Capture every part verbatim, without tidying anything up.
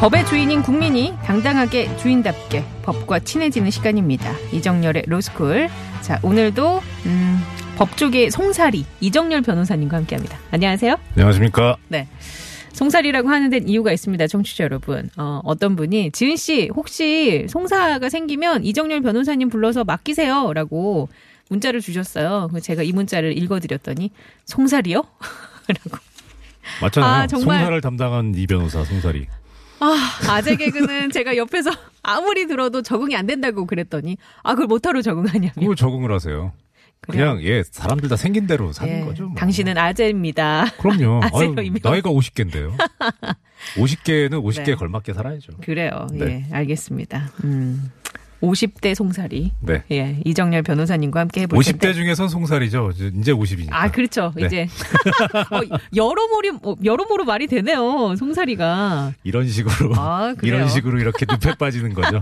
법의 주인인 국민이 당당하게 주인답게 법과 친해지는 시간입니다. 이정렬의 로스쿨. 자, 오늘도 음... 법조계 송사리 이정렬 변호사님과 함께합니다. 안녕하세요. 안녕하십니까. 네, 송사리라고 하는 데는 이유가 있습니다. 청취자 여러분. 어, 어떤 분이 지은 씨 혹시 송사가 생기면 이정렬 변호사님 불러서 맡기세요 라고 문자를 주셨어요. 제가 이 문자를 읽어드렸더니 송사리요? 라고. 맞잖아요. 아, 정말. 송사를 담당한 이 변호사 송사리. 아, 아재 개그는 제가 옆에서 아무리 들어도 적응이 안 된다고 그랬더니 아 그걸 못하러 적응하냐면. 그걸 적응을 하세요. 그냥, 그냥 예 사람들 다 생긴 대로 사는 예, 거죠. 뭐. 당신은 아재입니다. 그럼요. 아유, 나이가 오십 개인데요. 오십 개는 오십 개에 네. 걸맞게 살아야죠. 그래요. 네. 예, 알겠습니다. 음, 오십 대 송사리. 네. 예, 이정렬 변호사님과 함께 해볼 텐데. 오십 대 중에선 송사리죠. 이제 오십이니까. 아 그렇죠. 네. 이제 어, 여러모로 여러모로 말이 되네요. 송사리가 이런 식으로 아, 이런 식으로 이렇게 늪에 빠지는 거죠.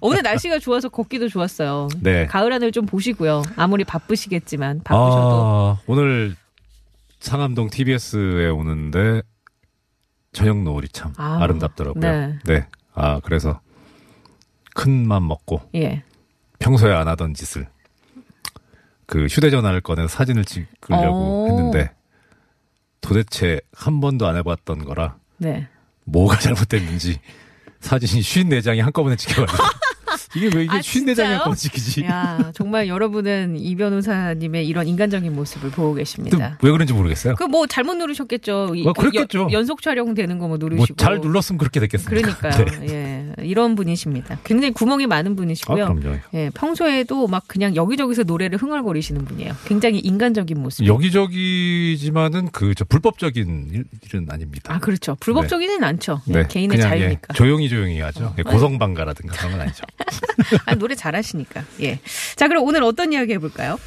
오늘 날씨가 좋아서 걷기도 좋았어요. 네. 가을 하늘 좀 보시고요. 아무리 바쁘시겠지만 바쁘셔도. 아, 오늘 상암동 티비에스에 오는데 저녁 노을이 참 아, 아름답더라고요. 네. 네. 아 그래서 큰 맘 먹고 예. 평소에 안 하던 짓을 그 휴대전화를 꺼내서 사진을 찍으려고 오. 했는데 도대체 한 번도 안 해봤던 거라 네. 뭐가 잘못됐는지 사진이 오십사 장이 한꺼번에 찍혀가지고 이게 왜 이게 아, 오십사 장이 한꺼번에 찍히지? 야, 정말 여러분은 이 변호사님의 이런 인간적인 모습을 보고 계십니다. 왜 그런지 모르겠어요. 그 뭐 잘못 누르셨겠죠. 아, 그랬겠죠. 여, 연속 촬영되는 거 뭐 누르시고. 뭐 잘 눌렀으면 그렇게 됐겠습니까? 그러니까요. 네. 예, 이런 분이십니다. 굉장히 구멍이 많은 분이시고요. 아, 그럼요. 예, 평소에도 막 그냥 여기저기서 노래를 흥얼거리시는 분이에요. 굉장히 인간적인 모습. 여기저기지만은 그 저 불법적인 일은 아닙니다. 아 그렇죠. 불법적이는 네. 않죠. 네. 개인의 그냥, 자유니까. 예, 조용히 조용히 하죠. 어. 고성방가라든가 그런 건 아니죠. 아, 노래 잘하시니까. 예. 자, 그럼 오늘 어떤 이야기 해볼까요?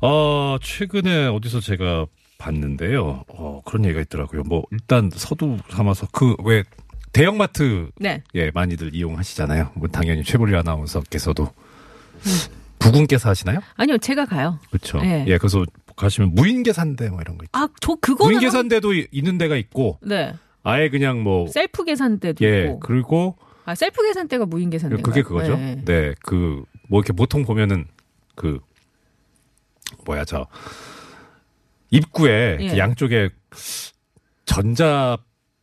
어, 최근에 어디서 제가 봤는데요. 어, 그런 얘기가 있더라고요. 뭐, 일단 서두 삼아서 그, 왜, 대형마트. 네. 예, 많이들 이용하시잖아요. 뭐, 당연히 최불희 아나운서께서도. 음. 부군께서 하시나요? 아니요, 제가 가요. 그렇죠. 네. 예, 그래서 가시면 무인계산대 뭐 이런 거 있죠. 아, 저 그거는. 무인계산대도 한... 있는 데가 있고. 네. 아예 그냥 뭐. 셀프 계산대도 예, 있고. 예, 그리고. 아, 셀프 계산대가 무인 계산대가 그게 그거죠. 네, 네 그 뭐 이렇게 보통 보면은 그 뭐야 저 입구에 예. 양쪽에 전자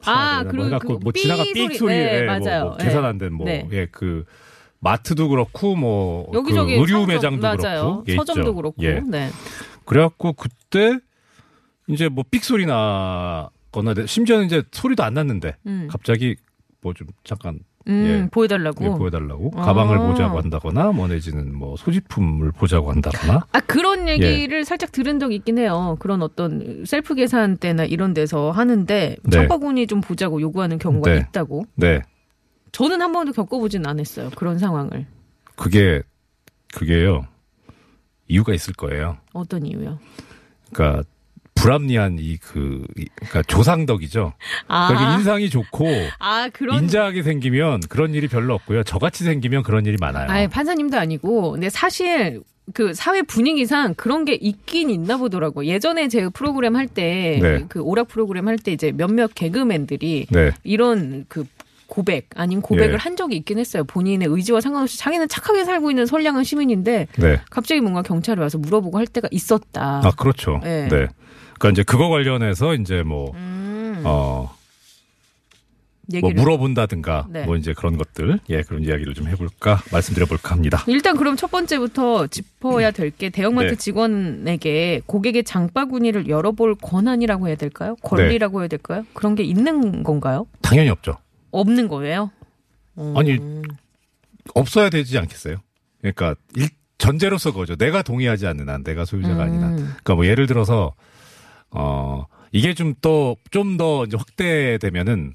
아 그리고 뭐, 그 뭐 지나가 삐 소리 네, 네, 뭐, 뭐 계산 안 된 뭐 예 그 네. 마트도 그렇고 뭐 여기저기 그 의류 매장도 맞아요. 그렇고 서점도 그렇고 예. 네. 그래갖고 그때 이제 뭐 삑 소리 나거나 심지어는 이제 소리도 안 났는데 음. 갑자기 뭐 좀 잠깐 음, 예, 보여달라고 예, 보여달라고 아~ 가방을 보자고 한다거나 뭐 내지는 뭐 소지품을 보자고 한다거나 아 그런 얘기를 예. 살짝 들은 적이 있긴 해요. 그런 어떤 셀프 계산대나 이런 데서 하는데 네. 창바구니 좀 보자고 요구하는 경우가 네. 있다고. 네. 저는 한 번도 겪어보진 않았어요. 그런 상황을. 그게 그게요 이유가 있을 거예요. 어떤 이유요? 그러니까. 불합리한 이 그 그러니까 조상덕이죠. 아. 그러니까 인상이 좋고 아, 그런... 인자하게 생기면 그런 일이 별로 없고요. 저같이 생기면 그런 일이 많아요. 아니, 판사님도 아니고 근데 사실 그 사회 분위기상 그런 게 있긴 있나 보더라고요. 예전에 제가 프로그램 할 때 그 네. 오락 프로그램 할 때 이제 몇몇 개그맨들이 네. 이런 그 고백 아닌 고백을 예. 한 적이 있긴 했어요. 본인의 의지와 상관없이 자기는 착하게 살고 있는 선량한 시민인데 네. 갑자기 뭔가 경찰이 와서 물어보고 할 때가 있었다. 아 그렇죠. 네. 네. 그러니까 이제 그거 관련해서 이제 뭐, 음. 어, 뭐 물어본다든가 네. 뭐 이제 그런 것들 예 그런 이야기를 좀 해볼까 말씀드려볼까 합니다. 일단 그럼 첫 번째부터 짚어야 될 게 대형마트 네. 직원에게 고객의 장바구니를 열어볼 권한이라고 해야 될까요? 권리라고 네. 해야 될까요? 그런 게 있는 건가요? 당연히 없죠. 없는 거예요? 음. 아니 없어야 되지 않겠어요? 그러니까 일 전제로서 거죠. 내가 동의하지 않는 한, 내가 소유자가 음. 아닌 한. 그러니까 뭐 예를 들어서 어 이게 좀 또 좀 더 이제 확대되면은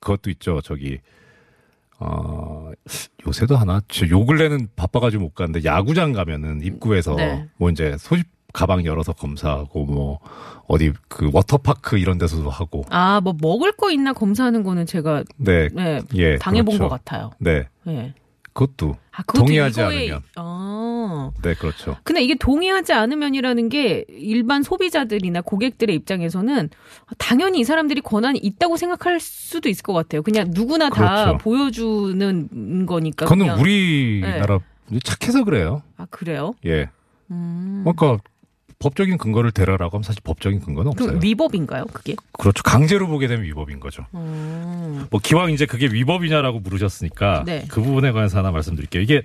그것도 있죠. 저기 어 요새도 하나 요 근래는 바빠가지고 못 갔는데 야구장 가면은 입구에서 네. 뭐 이제 소집 가방 열어서 검사하고 뭐 어디 그 워터파크 이런 데서도 하고 아 뭐 먹을 거 있나 검사하는 거는 제가 네, 네 예, 당해본 그렇죠. 것 같아요. 네, 네. 그것도, 아, 그것도 동의하지 이거에... 않으면 아. 네 그렇죠. 근데 이게 동의하지 않으면이라는 게 일반 소비자들이나 고객들의 입장에서는 당연히 이 사람들이 권한이 있다고 생각할 수도 있을 것 같아요. 그냥 누구나 다 그렇죠. 보여주는 거니까. 그건 그냥... 우리나라 네. 착해서 그래요. 아 그래요? 예. 음... 그러니까. 법적인 근거를 대라라고 하면 사실 법적인 근거는 없어요. 그럼 위법인가요, 그게? 그렇죠. 강제로 보게 되면 위법인 거죠. 음. 뭐 기왕 이제 그게 위법이냐라고 물으셨으니까 네. 그 부분에 관해서 하나 말씀드릴게요. 이게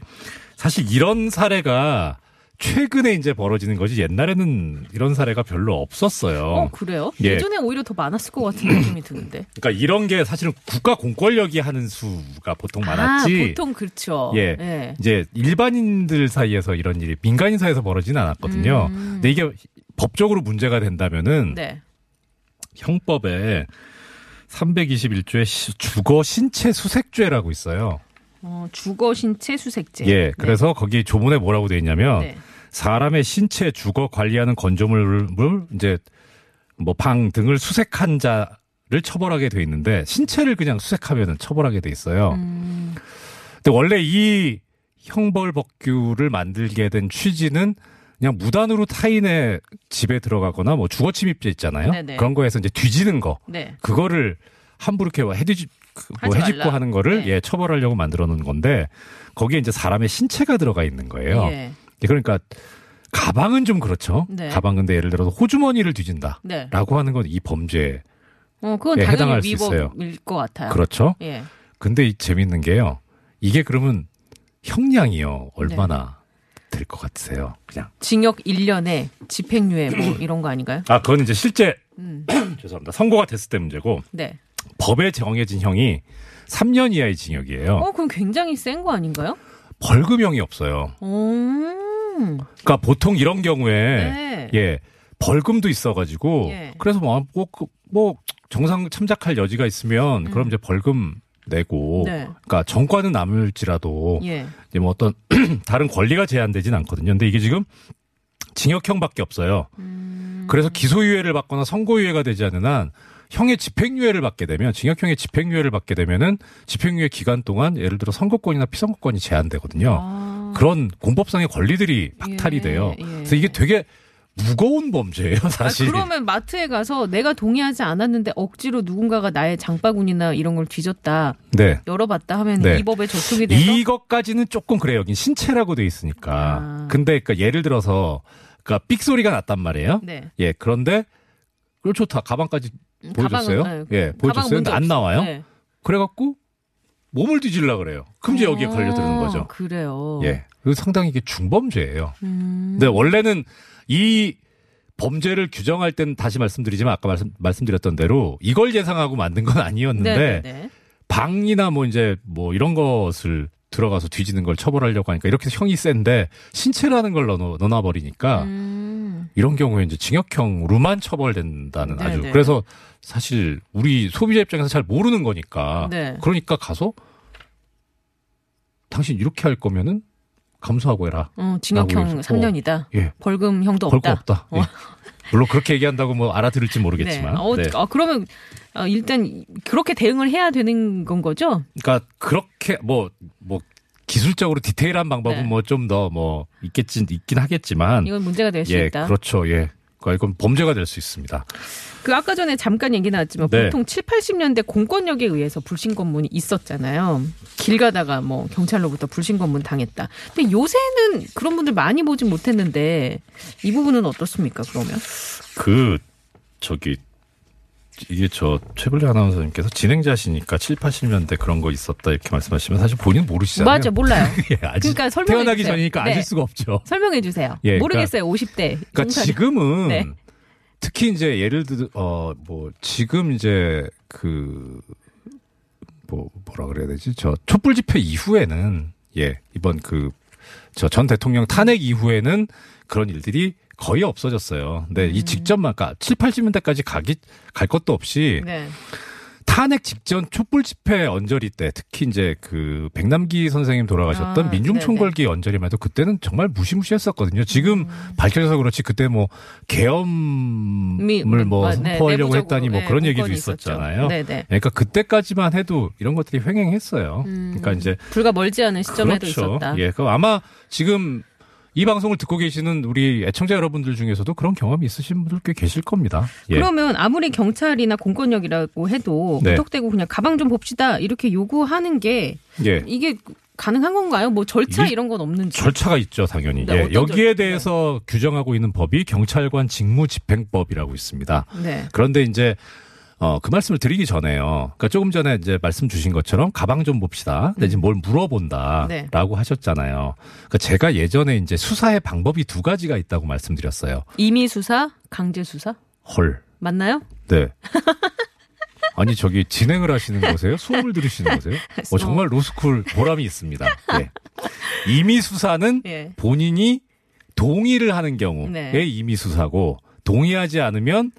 사실 이런 사례가 최근에 이제 벌어지는 거지 옛날에는 이런 사례가 별로 없었어요. 어, 그래요? 예. 예전에 오히려 더 많았을 것 같은 느낌이 드는데. 그러니까 이런 게 사실은 국가 공권력이 하는 수가 보통 많았지. 아, 보통 그렇죠. 예. 예. 이제 일반인들 사이에서 이런 일이 민간인 사이에서 벌어지는 않았거든요. 음. 근데 이게 법적으로 문제가 된다면은 네. 형법에 삼백이십일 조에 주거 신체 수색죄라고 있어요. 어, 주거 신체 수색죄. 예. 그래서 네. 거기 조문에 뭐라고 돼 있냐면 네. 사람의 신체 주거 관리하는 건조물을 이제 뭐 방 등을 수색한 자를 처벌하게 돼 있는데 신체를 그냥 수색하면은 처벌하게 돼 있어요. 음. 근데 원래 이 형벌 법규를 만들게 된 취지는 그냥 무단으로 타인의 집에 들어가거나 뭐 주거 침입죄 있잖아요. 네네. 그런 거에서 이제 뒤지는 거. 네. 그거를 함부로 이렇게 해뒤집 뭐 해집고 하는 거를 네. 예 처벌하려고 만들어 놓은 건데 거기에 이제 사람의 신체가 들어가 있는 거예요. 예. 그러니까 가방은 좀 그렇죠. 네. 가방 근데 예를 들어서 호주머니를 뒤진다라고 네. 하는 건 이 범죄에 어, 그건 당연히 해당할 수 있어요. 위법일 것 같아요. 그렇죠. 예. 근데 이, 재밌는 게요. 이게 그러면 형량이요 얼마나 네. 될 것 같으세요? 그냥 징역 일 년에 집행유예 뭐 이런 거 아닌가요? 아 그건 이제 실제 음. 죄송합니다. 선고가 됐을 때 문제고. 네. 법에 정해진 형이 삼 년 이하의 징역이에요. 어, 그럼 굉장히 센 거 아닌가요? 벌금형이 없어요. 음. 그러니까 보통 이런 경우에 네. 예 벌금도 있어가지고 예. 그래서 뭐, 뭐, 뭐 정상 참작할 여지가 있으면 음. 그럼 이제 벌금 내고 네. 그러니까 정과는 남을지라도 예. 이제 뭐 어떤 다른 권리가 제한되진 않거든요. 근데 이게 지금 징역형밖에 없어요. 음. 그래서 기소유예를 받거나 선고유예가 되지 않는 한 형의 집행유예를 받게 되면 징역형의 집행유예를 받게 되면은 집행유예 기간 동안 예를 들어 선거권이나 피선거권이 제한되거든요. 아. 그런 공법상의 권리들이 박탈이 예, 돼요. 예. 그래서 이게 되게 무거운 범죄예요, 사실. 아, 그러면 마트에 가서 내가 동의하지 않았는데 억지로 누군가가 나의 장바구니나 이런 걸 뒤졌다, 네. 열어봤다 하면 네. 이 법에 저촉이 돼서 이것까지는 조금 그래요. 여긴 신체라고 돼 있으니까. 아. 근데 그러니까 예를 들어서 그러니까 삑 소리가 났단 말이에요. 네. 예, 그런데 그걸 좋다 가방까지. 보여줬어요? 가방은, 네. 예, 보여줬어요. 근데 안 나와요. 네. 그래갖고 몸을 뒤질라 그래요. 그럼 이제 여기에 걸려드는 거죠. 그래요. 예, 그리고 상당히 이게 중범죄예요. 음. 근데 원래는 이 범죄를 규정할 때는 다시 말씀드리지만 아까 말씀 말씀드렸던 대로 이걸 예상하고 만든 건 아니었는데 네네네. 방이나 뭐 이제 뭐 이런 것을 들어가서 뒤지는 걸 처벌하려고 하니까 이렇게 형이 센데 신체라는 걸 넣어 넣어버리니까. 음. 이런 경우에 이제 징역형으로만 처벌된다는 네네. 아주 그래서 사실 우리 소비자 입장에서 잘 모르는 거니까 네. 그러니까 가서 당신 이렇게 할 거면은 감수하고 해라. 어, 징역형 삼 년이다. 예. 벌금형도 벌금 없다. 벌금 없다. 어. 예. 물론 그렇게 얘기한다고 뭐 알아들을지 모르겠지만. 네. 어, 네. 아, 그러면 일단 그렇게 대응을 해야 되는 건 거죠? 그러니까 그렇게 뭐 뭐. 기술적으로 디테일한 방법은 네. 뭐 좀 더 뭐 있겠진 있긴 하겠지만 이건 문제가 될 수 예, 있다. 그렇죠. 예. 그러니까 이건 범죄가 될 수 있습니다. 그 아까 전에 잠깐 얘기 나왔지만 네. 보통 칠십, 팔십 년대 공권력에 의해서 불신 검문이 있었잖아요. 길 가다가 뭐 경찰로부터 불신 검문 당했다. 근데 요새는 그런 분들 많이 보진 못했는데 이 부분은 어떻습니까? 그러면 그 저기 이게 저 최불리 아나운서님께서 진행자시니까 칠십, 팔십 년대 그런 거 있었다 이렇게 말씀하시면 사실 본인 모르시잖아요. 맞아, 몰라요. 예, 그러니까 설명해 태어나기 주세요. 전이니까 네. 아실 수가 없죠. 설명해 주세요. 예, 모르겠어요. 그러니까, 오십 대. 그러니까 중간에. 지금은 네. 특히 이제 예를 들어 어, 뭐 지금 이제 그 뭐 뭐라 그래야 되지? 저 촛불 집회 이후에는 예 이번 그 저 전 대통령 탄핵 이후에는 그런 일들이 거의 없어졌어요. 근데 음. 이 직전만, 그러니까 칠십, 팔십 년대까지 가기, 갈 것도 없이 네. 탄핵 직전 촛불 집회 언저리 때, 특히 이제 그 백남기 선생님 돌아가셨던 아, 민중총궐기 언저리만 해도 그때는 정말 무시무시했었거든요. 지금 음. 밝혀져서 그렇지 그때 뭐 계엄을 뭐 아, 네, 선포하려고 했다니 뭐 네, 그런 얘기도 있었잖아요. 네, 네. 그러니까 그때까지만 해도 이런 것들이 횡행했어요. 음. 그러니까 이제 불과 멀지 않은 시점에도 그렇죠. 있었다. 예, 그 아마 지금. 이 방송을 듣고 계시는 우리 애청자 여러분들 중에서도 그런 경험이 있으신 분들 꽤 계실 겁니다. 예. 그러면 아무리 경찰이나 공권력이라고 해도 네. 무턱대고 그냥 가방 좀 봅시다 이렇게 요구하는 게 예. 이게 가능한 건가요? 뭐 절차 일, 이런 건 없는지. 절차가 있죠, 당연히. 네, 예. 여기에 절... 대해서 네. 규정하고 있는 법이 경찰관 직무집행법이라고 있습니다. 네. 그런데 이제 어, 그 말씀을 드리기 전에요. 그러니까 조금 전에 이제 말씀 주신 것처럼 가방 좀 봅시다. 근데 음. 이제 뭘 물어본다라고 네. 하셨잖아요. 그러니까 제가 예전에 이제 수사의 방법이 두 가지가 있다고 말씀드렸어요. 임의 수사, 강제 수사. 헐. 맞나요? 네. 아니 저기 진행을 하시는 거세요? 수업을 들으시는 거세요? 어, 정말 로스쿨 보람이 있습니다. 네. 임의 수사는 예. 본인이 동의를 하는 경우에 네. 임의 수사고 동의하지 않으면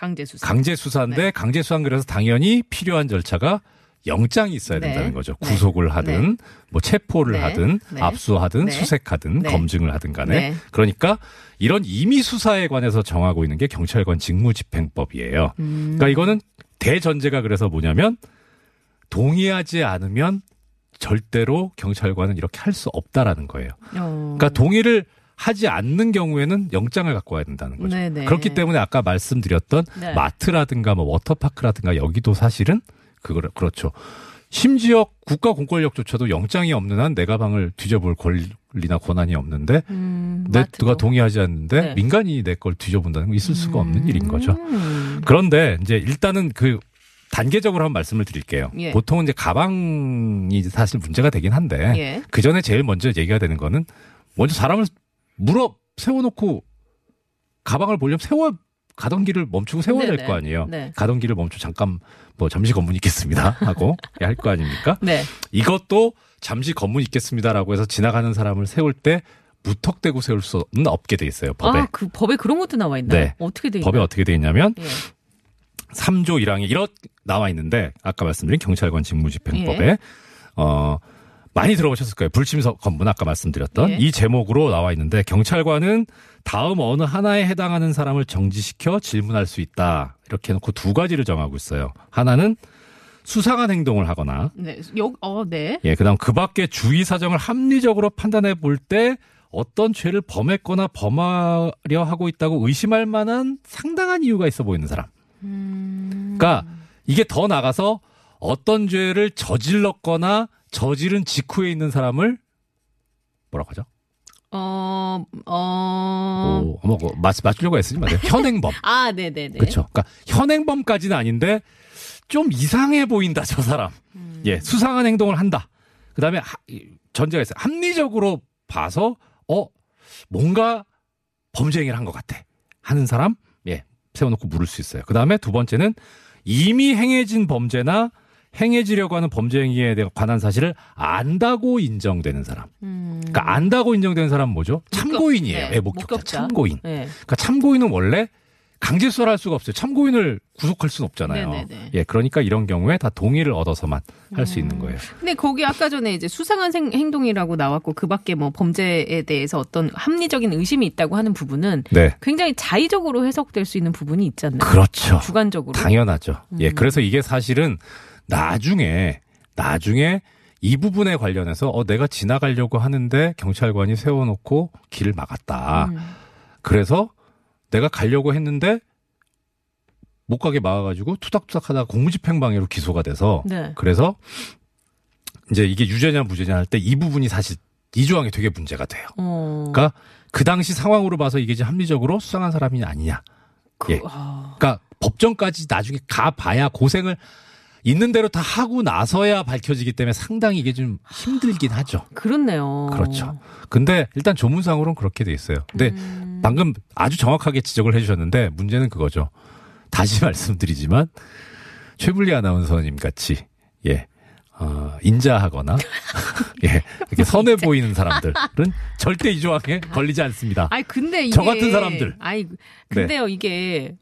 강제수사. 강제수사인데 네. 강제수사는 그래서 당연히 필요한 절차가 영장이 있어야 네. 된다는 거죠. 구속을 하든 네. 뭐 체포를 네. 하든 네. 압수하든 네. 수색하든 네. 검증을 하든 간에. 네. 그러니까 이런 임의수사에 관해서 정하고 있는 게 경찰관 직무집행법이에요. 음. 그러니까 이거는 대전제가 그래서 뭐냐면 동의하지 않으면 절대로 경찰관은 이렇게 할 수 없다라는 거예요. 어. 그러니까 동의를 하지 않는 경우에는 영장을 갖고 와야 된다는 거죠. 네네. 그렇기 때문에 아까 말씀드렸던 네. 마트라든가 뭐 워터파크라든가 여기도 사실은 그걸 그렇죠. 심지어 국가 공권력조차도 영장이 없는 한 내 가방을 뒤져볼 권리나 권한이 없는데 음, 내 누가 동의하지 않는데 네. 민간이 내 걸 뒤져본다는 건 있을 수가 없는 음. 일인 거죠. 그런데 이제 일단은 그 단계적으로 한번 말씀을 드릴게요. 예. 보통은 이제 가방이 사실 문제가 되긴 한데 예. 그 전에 제일 먼저 얘기가 되는 거는 먼저 사람을 물어 세워놓고 가방을 보려면 세워 가던 길을 멈추고 세워야 될 거 아니에요. 네. 가던 길을 멈추고 잠깐 뭐 잠시 검문 있겠습니다 하고 할 거 아닙니까? 네. 이것도 잠시 검문 있겠습니다라고 해서 지나가는 사람을 세울 때 무턱대고 세울 수는 없게 돼 있어요. 법에. 아, 그 법에 그런 것도 나와 있나요? 네. 어떻게 돼 있나요? 법에 어떻게 돼 있냐면 예. 삼조 일항에 이렇게 나와 있는데 아까 말씀드린 경찰관 직무집행법에 예. 어. 많이 들어보셨을 거예요. 불침서 검문 아까 말씀드렸던 예. 이 제목으로 나와 있는데 경찰관은 다음 어느 하나에 해당하는 사람을 정지시켜 질문할 수 있다. 이렇게 해놓고 두 가지를 정하고 있어요. 하나는 수상한 행동을 하거나 네. 요, 어, 네. 예, 그다음 그 밖에 주의 사정을 합리적으로 판단해 볼 때 어떤 죄를 범했거나 범하려 하고 있다고 의심할 만한 상당한 이유가 있어 보이는 사람. 음... 그러니까 이게 더 나가서 어떤 죄를 저질렀거나 저지른 직후에 있는 사람을 뭐라고 하죠? 어, 어, 오, 어머, 맞, 맞추려고 애쓰지 마세요. 현행범. 아, 네네네. 그렇죠. 그러니까 현행범까지는 아닌데 좀 이상해 보인다 저 사람. 음. 예, 수상한 행동을 한다. 그다음에 하, 전제가 있어요. 합리적으로 봐서 어 뭔가 범죄 행위를 한 것 같아 하는 사람 예 세워놓고 물을 수 있어요. 그다음에 두 번째는 이미 행해진 범죄나 행해지려고 하는 범죄 행위에 관한 사실을 안다고 인정되는 사람. 음. 그러니까 안다고 인정되는 사람은 뭐죠? 참고인이에요. 네, 목격자. 목격자. 참고인. 네. 그러니까 참고인은 원래 강제 수사를 할 수가 없어요. 참고인을 구속할 수는 없잖아요. 네네네. 예, 그러니까 이런 경우에 다 동의를 얻어서만 할 수 음. 있는 거예요. 근데 거기 아까 전에 이제 수상한 생, 행동이라고 나왔고 그밖에 뭐 범죄에 대해서 어떤 합리적인 의심이 있다고 하는 부분은 네. 굉장히 자의적으로 해석될 수 있는 부분이 있잖아요. 그렇죠. 주관적으로. 당연하죠. 음. 예, 그래서 이게 사실은 나중에 나중에 이 부분에 관련해서 어, 내가 지나가려고 하는데 경찰관이 세워놓고 길을 막았다. 음. 그래서 내가 가려고 했는데 못 가게 막아가지고 투닥투닥하다가 공무집행방해로 기소가 돼서 네. 그래서 이제 이게 유죄냐 무죄냐 할 때 이 부분이 사실 이 조항이 되게 문제가 돼요. 어. 그러니까 그 당시 상황으로 봐서 이게 이제 합리적으로 수상한 사람이 아니냐. 그... 예. 아... 그러니까 법정까지 나중에 가봐야 고생을 있는 대로 다 하고 나서야 밝혀지기 때문에 상당히 이게 좀 힘들긴 하죠. 그렇네요. 그렇죠. 근데 일단 조문상으로는 그렇게 돼 있어요. 근데 음... 방금 아주 정확하게 지적을 해주셨는데 문제는 그거죠. 다시 말씀드리지만 최불리 아나운서님 같이 예 어, 인자하거나 예, 이렇게 선해 보이는 사람들은 절대 이 조항에 걸리지 않습니다. 아니 근데 이게 저 같은 사람들. 아니 근데요 네. 이게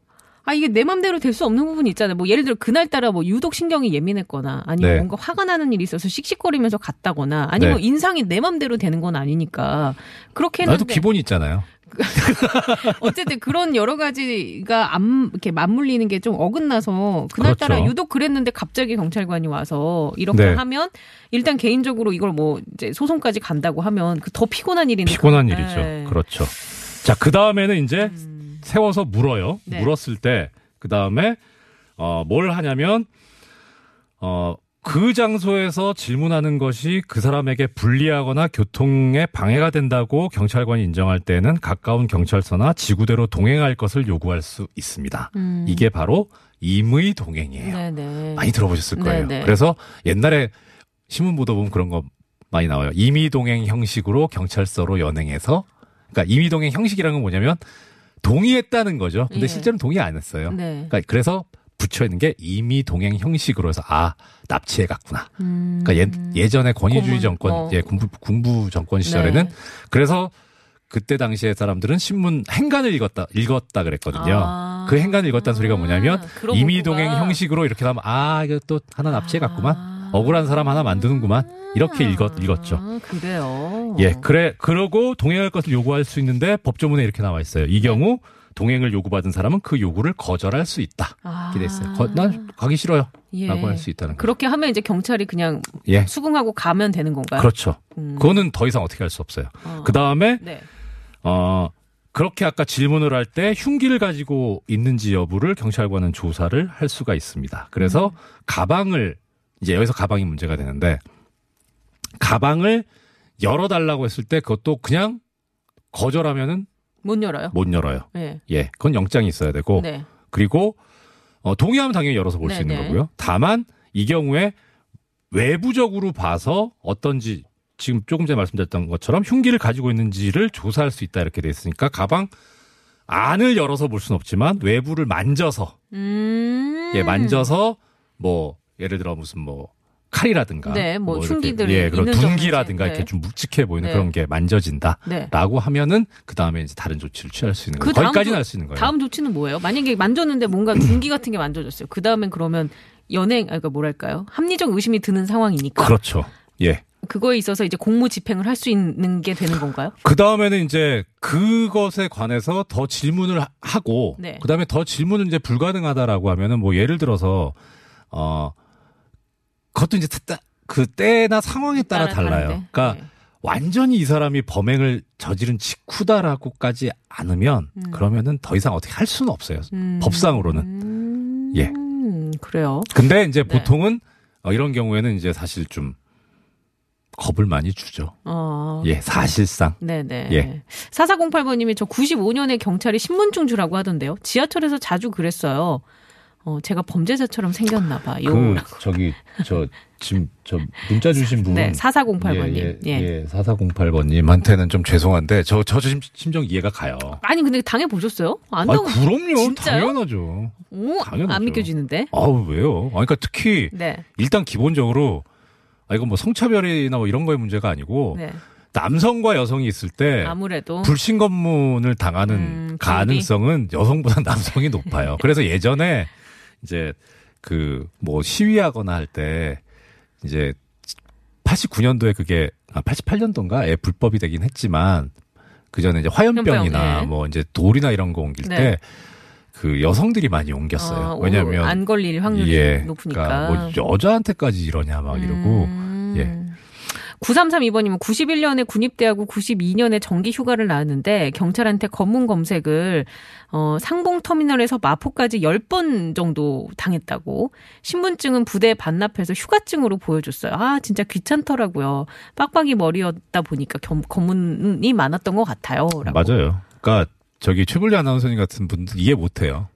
아 이게 내 맘대로 될 수 없는 부분이 있잖아요. 뭐 예를 들어 그날 따라 뭐 유독 신경이 예민했거나 아니면 네. 뭔가 화가 나는 일이 있어서 씩씩거리면서 갔다거나 아니면 네. 인상이 내 맘대로 되는 건 아니니까 그렇게 했는데 나도 기본이 있잖아요. 어쨌든 그런 여러 가지가 안, 이렇게 맞물리는 게 좀 어긋나서 그날따라 그렇죠. 유독 그랬는데 갑자기 경찰관이 와서 이렇게 네. 하면 일단 개인적으로 이걸 뭐 이제 소송까지 간다고 하면 그 더 피곤한 일이니까. 피곤한 네. 일이죠. 그렇죠. 자, 그 다음에는 이제 음. 세워서 물어요. 네. 물었을 때 그 다음에 어, 뭘 하냐면 어. 그 장소에서 질문하는 것이 그 사람에게 불리하거나 교통에 방해가 된다고 경찰관이 인정할 때에는 가까운 경찰서나 지구대로 동행할 것을 요구할 수 있습니다. 음. 이게 바로 임의 동행이에요. 네네. 많이 들어보셨을 거예요. 네네. 그래서 옛날에 신문 보도 보면 그런 거 많이 나와요. 임의 동행 형식으로 경찰서로 연행해서 그러니까 임의 동행 형식이라는 건 뭐냐면 동의했다는 거죠. 근데 예. 실제로는 동의 안 했어요. 네. 그러니까 그래서 붙여 있는 게 임의 동행 형식으로 해서 아 납치해 갔구나. 음... 그러니까 예, 예전에 권위주의 고문, 정권, 어. 예 군부, 군부 정권 시절에는 네. 그래서 그때 당시에 사람들은 신문 행간을 읽었다 읽었다 그랬거든요. 아... 그 행간을 읽었다는 아... 소리가 뭐냐면 임의 동행 형식으로 이렇게 하면 아 이거 또 하나 납치해 갔구만. 아... 억울한 사람 하나 만드는구만. 이렇게 읽었 읽었죠. 아, 그래요. 예 그래 그러고 동행할 것을 요구할 수 있는데 법조문에 이렇게 나와 있어요. 이 경우. 동행을 요구받은 사람은 그 요구를 거절할 수 있다. 아. 이렇게 됐어요. 거, 난 가기 싫어요. 예. 라고 할 수 있다는 거예요. 그렇게 하면 이제 경찰이 그냥 예. 수긍하고 가면 되는 건가요? 그렇죠. 음. 그거는 더 이상 어떻게 할 수 없어요. 어. 그 다음에 네. 어, 그렇게 아까 질문을 할 때 흉기를 가지고 있는지 여부를 경찰관은 조사를 할 수가 있습니다. 그래서 음. 가방을 이제 여기서 가방이 문제가 되는데 가방을 열어달라고 했을 때 그것도 그냥 거절하면은 못 열어요? 못 열어요. 네. 예. 그건 영장이 있어야 되고. 네. 그리고, 어, 동의하면 당연히 열어서 볼 수 있는 거고요. 다만, 이 경우에 외부적으로 봐서 어떤지, 지금 조금 전에 말씀드렸던 것처럼 흉기를 가지고 있는지를 조사할 수 있다 이렇게 돼 있으니까 가방 안을 열어서 볼 수는 없지만 외부를 만져서, 음~ 예, 만져서 뭐, 예를 들어 무슨 뭐, 칼이라든가, 네, 뭐, 뭐 흉기들, 예, 그런 둔기라든가 네. 이렇게 좀 묵직해 보이는 네. 그런 게 만져진다라고 네. 하면은 그 다음에 이제 다른 조치를 취할 수 있는 거예요. 거기까지는 할 수 있는 거예요. 다음 조치는 뭐예요? 만약에 만졌는데 뭔가 둔기 같은 게 만져졌어요. 그 다음엔 그러면 연행, 그러니까 뭐랄까요? 합리적 의심이 드는 상황이니까. 그렇죠. 예. 그거에 있어서 이제 공무 집행을 할 수 있는 게 되는 건가요? 그 다음에는 이제 그것에 관해서 더 질문을 하고, 네. 그 다음에 더 질문은 이제 불가능하다라고 하면은 뭐 예를 들어서 어. 그것도 이제 그 때나 상황에 따라 달라요. 다른데. 그러니까 네. 완전히 이 사람이 범행을 저지른 직후다라고까지 않으면 음. 그러면은 더 이상 어떻게 할 수는 없어요. 음. 법상으로는. 음. 예. 그래요. 근데 이제 네. 보통은 어, 이런 경우에는 이제 사실 좀 겁을 많이 주죠. 어... 예, 사실상. 네네. 예. 사사공팔 번님이 저 구십오 년에 경찰이 신분증주라고 하던데요. 지하철에서 자주 그랬어요. 어, 제가 범죄자처럼 생겼나 봐. 그, 저기, 저, 지금, 저, 문자 주신 분. 네, 사사공팔 번님. 예, 예, 예. 예 사사공팔 번님한테는 좀 죄송한데, 저, 저 심정 이해가 가요. 아니, 근데 당해보셨어요? 안 아니, 그럼요. 진짜요? 당연하죠. 오, 당연하죠. 안 믿겨지는데? 아우, 왜요? 아니, 그러니까 특히, 네. 일단 기본적으로, 아, 이건 뭐 성차별이나 뭐 이런 거의 문제가 아니고, 네. 남성과 여성이 있을 때 아무래도 불신검문을 당하는 음, 가능성은 여성보다 남성이 높아요. 그래서 예전에, 이제 그 뭐 시위하거나 할 때 이제 팔십구 년도에 그게 아 팔십팔 년도인가에 불법이 되긴 했지만 그 전에 이제 화염병이나 화염병, 네. 뭐 이제 돌이나 이런 거 옮길 네. 때 그 여성들이 많이 옮겼어요. 아, 왜냐면 안 걸릴 확률이 예, 높으니까 그러니까 뭐 여자한테까지 이러냐 막 이러고 음. 예. 구삼삼이 번님은 구십일 년에 군입대하고 구십이 년에 정기휴가를 나왔는데 경찰한테 검문 검색을 어, 상봉터미널에서 마포까지 열 번 정도 당했다고 신분증은 부대에 반납해서 휴가증으로 보여줬어요. 아 진짜 귀찮더라고요. 빡빡이 머리였다 보니까 겸, 검문이 많았던 것 같아요. 라고. 맞아요. 그러니까 저기 최불리 아나운서님 같은 분들 이해 못해요.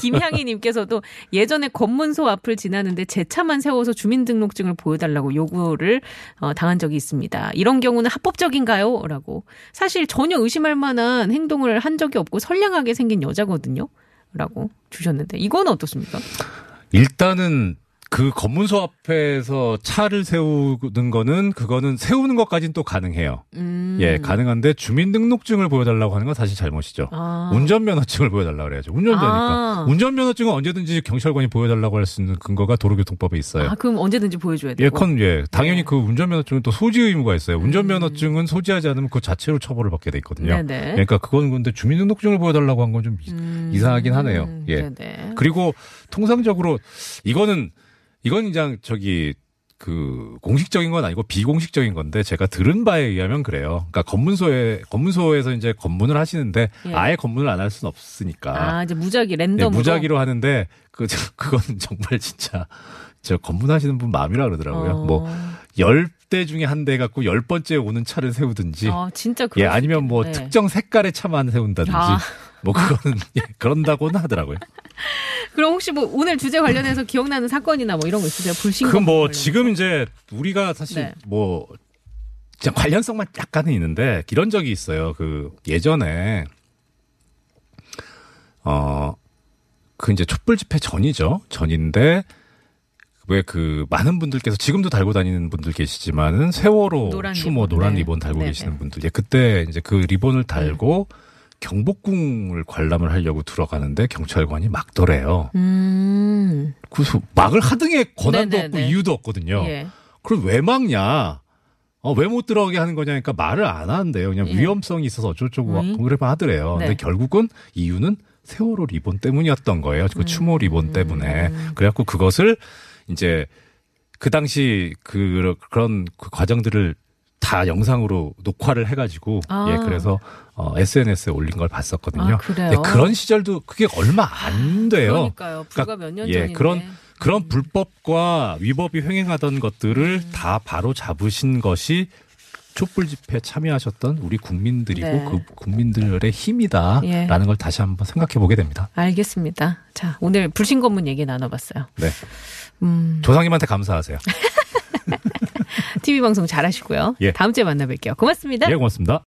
김향희님께서도 예전에 검문소 앞을 지나는데 제 차만 세워서 주민등록증을 보여달라고 요구를 어, 당한 적이 있습니다. 이런 경우는 합법적인가요? 라고. 사실 전혀 의심할 만한 행동을 한 적이 없고 선량하게 생긴 여자거든요. 라고 주셨는데 이건 어떻습니까? 일단은 그 검문소 앞에서 차를 세우는 거는 그거는 세우는 것까지는 또 가능해요. 음. 예, 가능한데 주민등록증을 보여달라고 하는 건 사실 잘못이죠. 아. 운전면허증을 보여달라고 그래야죠. 운전면허니까. 아. 운전면허증은 언제든지 경찰관이 보여달라고 할 수 있는 근거가 도로교통법에 있어요. 아, 그럼 언제든지 보여줘야 되고. 예컨 예, 당연히 네. 그 운전면허증은 또 소지 의무가 있어요. 운전면허증은 소지하지 않으면 그 자체로 처벌을 받게 돼 있거든요. 네네. 그러니까 그건 근데 주민등록증을 보여달라고 한 건 좀 음. 이상하긴 하네요. 예. 네네. 그리고 통상적으로 이거는 이건 그냥 저기 그 공식적인 건 아니고 비공식적인 건데 제가 들은 바에 의하면 그래요. 그러니까 검문소에 검문소에서 이제 검문을 하시는데 예. 아예 검문을 안 할 수는 없으니까. 아 이제 무작위 랜덤으로. 네, 무작위로 하는데 그 그건 정말 진짜 저 검문하시는 분 마음이라 그러더라고요. 어. 뭐 열 대 중에 한 대 갖고 열 번째 오는 차를 세우든지. 아 진짜 그렇죠. 예 아니면 뭐 네. 특정 색깔의 차만 세운다든지. 아. 뭐 그거는 예, 그런다고는 하더라고요. 그럼 혹시 뭐 오늘 주제 관련해서 기억나는 사건이나 뭐 이런 거 있으세요? 불신검. 그럼 뭐 지금 이제 우리가 사실 네. 뭐 진짜 관련성만 약간은 있는데 이런 적이 있어요. 그 예전에 어 그 이제 촛불 집회 전이죠. 전인데 왜 그 많은 분들께서 지금도 달고 다니는 분들 계시지만은 세월호 노란 추모 리본. 노란 네. 리본 달고 네. 계시는 분들. 예, 그때 이제 그 리본을 달고. 네. 경복궁을 관람을 하려고 들어가는데 경찰관이 막더래요. 음. 그래서 막을 하등의 권한도 네네네. 없고 이유도 없거든요. 예. 그럼 왜 막냐? 어, 왜 못 들어가게 하는 거냐니까 말을 안 하는데요. 그냥 예. 위험성이 있어서 어쩌고저쩌고 음. 그래만 하더래요. 네. 근데 결국은 이유는 세월호 리본 때문이었던 거예요. 그 음. 추모 리본 때문에. 음. 그래갖고 그것을 이제 그 당시 그 그런 그 과정들을 다 영상으로 녹화를 해가지고 아. 예 그래서 어, 에스엔에스에 올린 걸 봤었거든요. 아, 그래요? 네, 그런 시절도 그게 얼마 안 돼요. 그러니까요. 불과 몇 년 그러니까, 전인데. 예, 그런 그런 음. 불법과 위법이 횡행하던 것들을 음. 다 바로 잡으신 것이 촛불 집회에 참여하셨던 우리 국민들이고 네. 그 국민들의 힘이다라는 예. 걸 다시 한번 생각해 보게 됩니다. 알겠습니다. 자 오늘 불신검문 얘기 나눠봤어요. 네. 음. 조상님한테 감사하세요. 티비 방송 잘하시고요. 예. 다음 주에 만나뵐게요. 고맙습니다. 예, 고맙습니다.